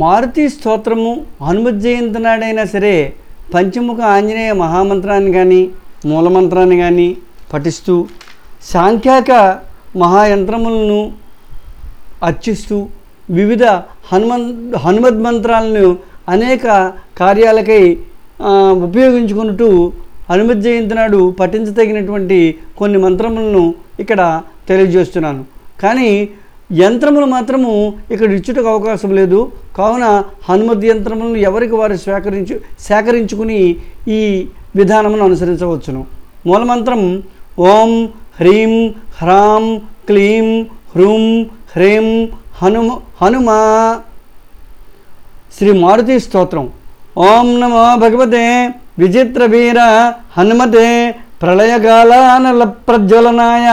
మారుతి స్తోత్రము హనుమత్ జయంతి నాడైనా సరే పంచముఖ ఆంజనేయ మహామంత్రాన్ని కానీ మూలమంత్రాన్ని కానీ పఠిస్తూ సాంఖ్యాక మహాయంత్రములను అర్చిస్తూ వివిధ హనుమద్ మంత్రాలను అనేక కార్యాలకై ఉపయోగించుకుంటూ హనుమత్ జయంతి నాడు పఠించదగినటువంటి కొన్ని మంత్రములను ఇక్కడ తెలియజేస్తున్నాను. కానీ యంత్రములు మాత్రము ఇక్కడ ఇచ్చుటకు అవకాశం లేదు. కావున హనుమద్ యంత్రములను ఎవరికి వారు సేకరించుకుని ఈ విధానమును అనుసరించవచ్చును. మూలమంత్రం ఓం హ్రీం హ్రాం క్లీం హ్రూం హ్రీం హనుమా శ్రీ మారుతి స్తోత్రం. ఓం నమో భగవతే విచిత్రవీర హనుమతే ప్రళయకాలానల ప్రజ్వలనాయ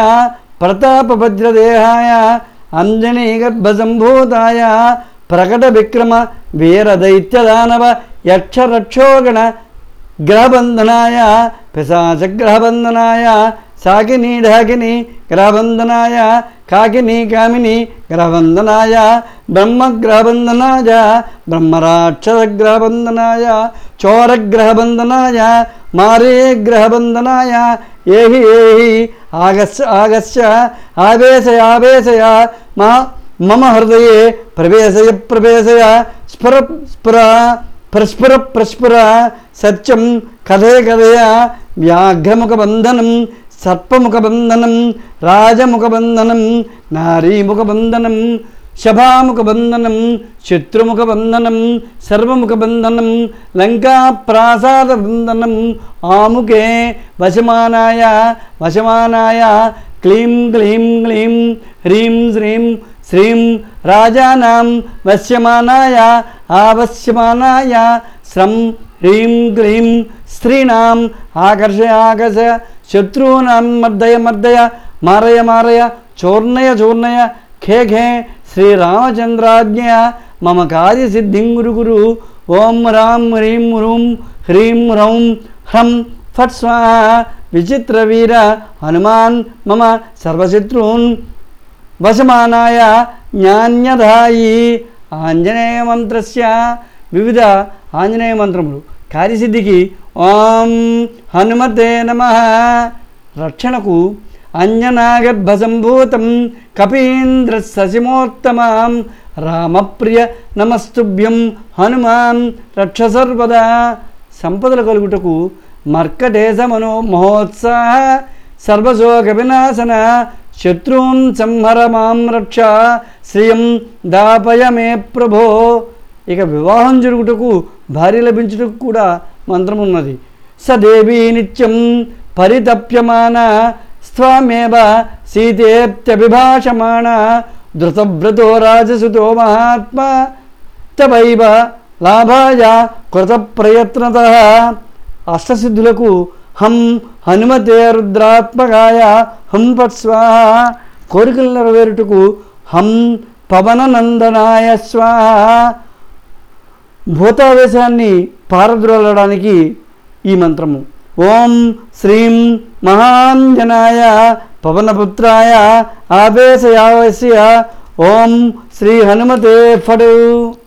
ప్రతాపభద్రదేహాయ అంజనీగర్భసంభూతాయ ప్రకట విక్రమ వీర దైత్యదానవ యక్షరక్షోగణ గ్రహబంధనాయ పిశాచగ్రహబంధనాయ సాకినీ ఢాకిని గ్రహబంధనాయ కాకినీ కామిని గ్రహబంధనాయ బ్రహ్మగ్రహబంధనాయ బ్రహ్మరాక్షసగ్రహబంధనాయ చోరగ్రహబంధనాయ మారే గ్రహబంధనాయ ఏహి ఏహి ఆగస్య ఆగస్య ఆవేశయ ఆవేశయ మమ హృదయే ప్రవేశయ ప్రవేశయ స్ఫుర స్ఫుర ప్రస్ఫుర ప్రస్ఫుర సత్యం కథయ కథయ వ్యాఘ్రముఖ బంధనం సర్పముఖ బంధనం రాజముఖ బంధనం నారీముఖ బంధనం శభాముఖ బంధనం శత్రుముఖ బంధనం సర్వముఖ బంధనం లంకా ప్రాసాద బంధనం ఆముఖే వశమానాయ వశమానాయ క్లీం క్లీం క్లీం హ్రీం శ్రీం శ్రీం రాజానాం వశ్యమానాయ ఆవశ్యమానాయ శ్రం హ్రీం క్లీం స్త్రీణాం ఆకర్షయ ఆకర్షయ శత్రూనాం మర్దయ మర్దయ మారయ మారయ చూర్ణయ చూర్ణయ ఖే ఖే శ్రీరామచంద్రాజ్ఞయ మమ కార్యసిద్ధిం గురు గురు ఓం రాం హ్రీం హ్రూం హ్రీం హ్రౌం హ్రం ఫట్ స్వాహ విచిత్ర వీర హనుమాన్ మమ సర్వశత్రూన్ వశమానాయ జ్ఞాన్యధాయి ఆంజనేయ మంత్రస్య వివిధ ఆంజనేయ మంత్రములు. కార్యసిద్ధికి ఓం హనుమతే నమః. రక్షణకు అంజనాగర్భసంభూతం కపీంద్ర సశిమోత్తమాం రామప్రియ నమస్తుభ్యం హనుమాన్ రక్షసర్వదా. సంపదల కలుగుటకు మర్కటేశ మనో మహోత్సాహ సర్వశోక వినాశన శత్రుం సంహర మాం రక్ష శ్రియం దాపయ మే ప్రభో. ఇక వివాహం జరుగుటకు భార్య లభించుటకు కూడా మంత్రం ఉన్నది. సదేవీ నిత్యం పరితప్యమాన స్వామేవ సీతేప్త్యభిభాషమాణ ధృతవ్రతో రాజసుతో మహాత్మా తవైవ లాభాయ కృతప్రయత్నతః. అష్టసిద్ధులకు హం హనుమతే రుద్రాత్మకాయ హం ఫట్ స్వాహ. కోరికలు నెరవేరుటకు హం పవననందనాయ స్వాహ. భూతావేశాన్ని పారద్రోలడానికి ఈ మంత్రము ఓం శ్రీం మహాంజనాయ పవనపుత్రాయ ఆవేశయావస్య ఓం శ్రీ హనుమతే ఫట్.